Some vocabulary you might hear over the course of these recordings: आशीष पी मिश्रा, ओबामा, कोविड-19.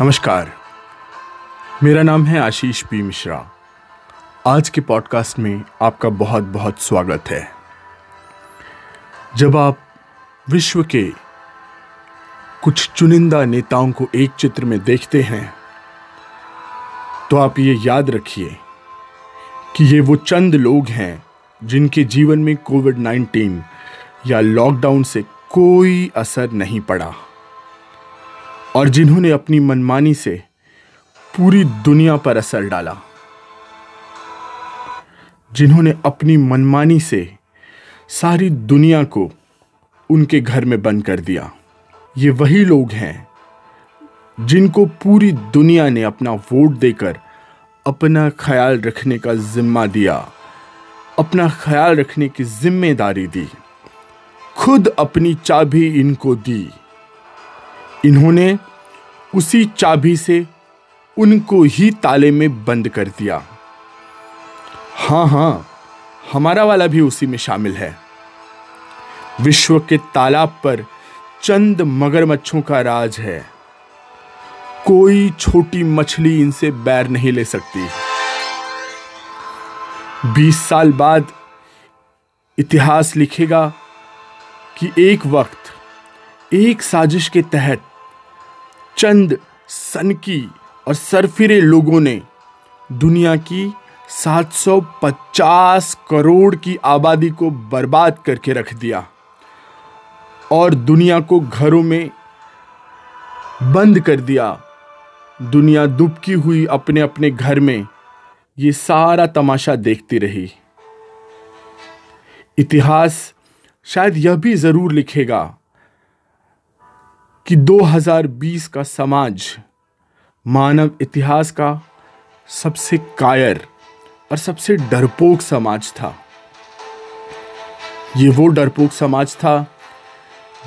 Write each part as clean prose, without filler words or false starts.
नमस्कार, मेरा नाम है आशीष पी मिश्रा। आज के पॉडकास्ट में आपका बहुत बहुत स्वागत है। जब आप विश्व के कुछ चुनिंदा नेताओं को एक चित्र में देखते हैं तो आप ये याद रखिए कि ये वो चंद लोग हैं जिनके जीवन में कोविड-19 या लॉकडाउन से कोई असर नहीं पड़ा और जिन्होंने अपनी मनमानी से पूरी दुनिया पर असर डाला, जिन्होंने अपनी मनमानी से सारी दुनिया को उनके घर में बंद कर दिया। ये वही लोग हैं जिनको पूरी दुनिया ने अपना वोट देकर अपना ख्याल रखने का जिम्मा दिया, अपना ख्याल रखने की जिम्मेदारी दी, खुद अपनी चाबी इनको दी। इन्होंने उसी चाबी से उनको ही ताले में बंद कर दिया। हाँ, हमारा वाला भी उसी में शामिल है। विश्व के तालाब पर चंद मगरमच्छों का राज है। कोई छोटी मछली इनसे बैर नहीं ले सकती। 20 साल बाद इतिहास लिखेगा कि एक वक्त एक साजिश के तहत चंद सनकी और सरफिरे लोगों ने दुनिया की 750 करोड़ की आबादी को बर्बाद करके रख दिया और दुनिया को घरों में बंद कर दिया। दुनिया दुबकी हुई अपने अपने घर में ये सारा तमाशा देखती रही। इतिहास शायद यह भी ज़रूर लिखेगा कि 2020 का समाज मानव इतिहास का सबसे कायर और सबसे डरपोक समाज था। ये वो डरपोक समाज था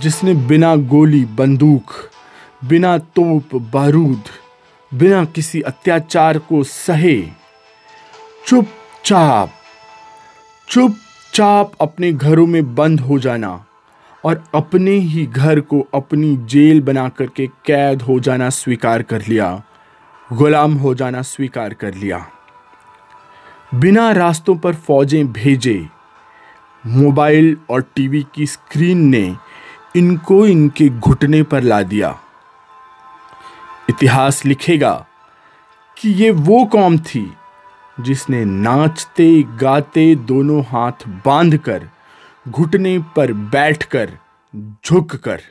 जिसने बिना गोली बंदूक, बिना तोप बारूद, बिना किसी अत्याचार को सहे चुपचाप अपने घरों में बंद हो जाना और अपने ही घर को अपनी जेल बना करके कैद हो जाना स्वीकार कर लिया, गुलाम हो जाना स्वीकार कर लिया। बिना रास्तों पर फौजें भेजे, मोबाइल और टीवी की स्क्रीन ने इनको इनके घुटने पर ला दिया। इतिहास लिखेगा कि ये वो कौम थी जिसने नाचते गाते दोनों हाथ बांधकर, घुटने पर बैठकर, झुककर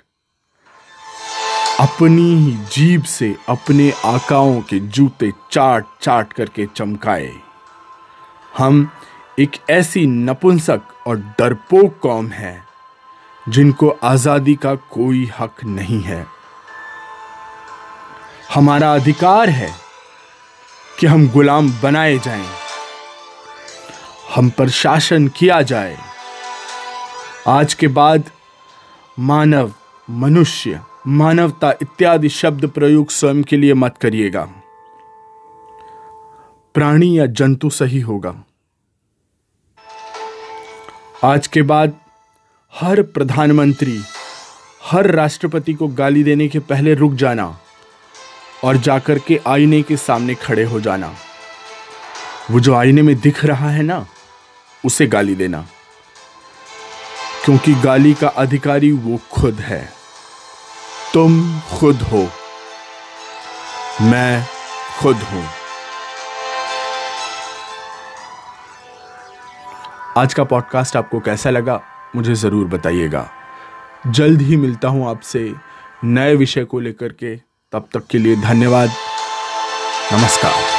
अपनी ही जीभ से अपने आकाओं के जूते चाट चाट करके चमकाए। हम एक ऐसी नपुंसक और डरपोक कौम है जिनको आज़ादी का कोई हक नहीं है। हमारा अधिकार है कि हम गुलाम बनाए जाएं, हम पर शासन किया जाए। आज के बाद मानव, मनुष्य, मानवता इत्यादि शब्द प्रयोग स्वयं के लिए मत करिएगा। प्राणी या जंतु सही होगा। आज के बाद हर प्रधानमंत्री, हर राष्ट्रपति को गाली देने के पहले रुक जाना और जाकर के आईने के सामने खड़े हो जाना। वो जो आईने में दिख रहा है ना, उसे गाली देना, क्योंकि गाली का अधिकारी वो खुद है। तुम खुद हो, मैं खुद हूं। आज का पॉडकास्ट आपको कैसा लगा मुझे ज़रूर बताइएगा। जल्द ही मिलता हूं आपसे नए विषय को लेकर के। तब तक के लिए धन्यवाद। नमस्कार।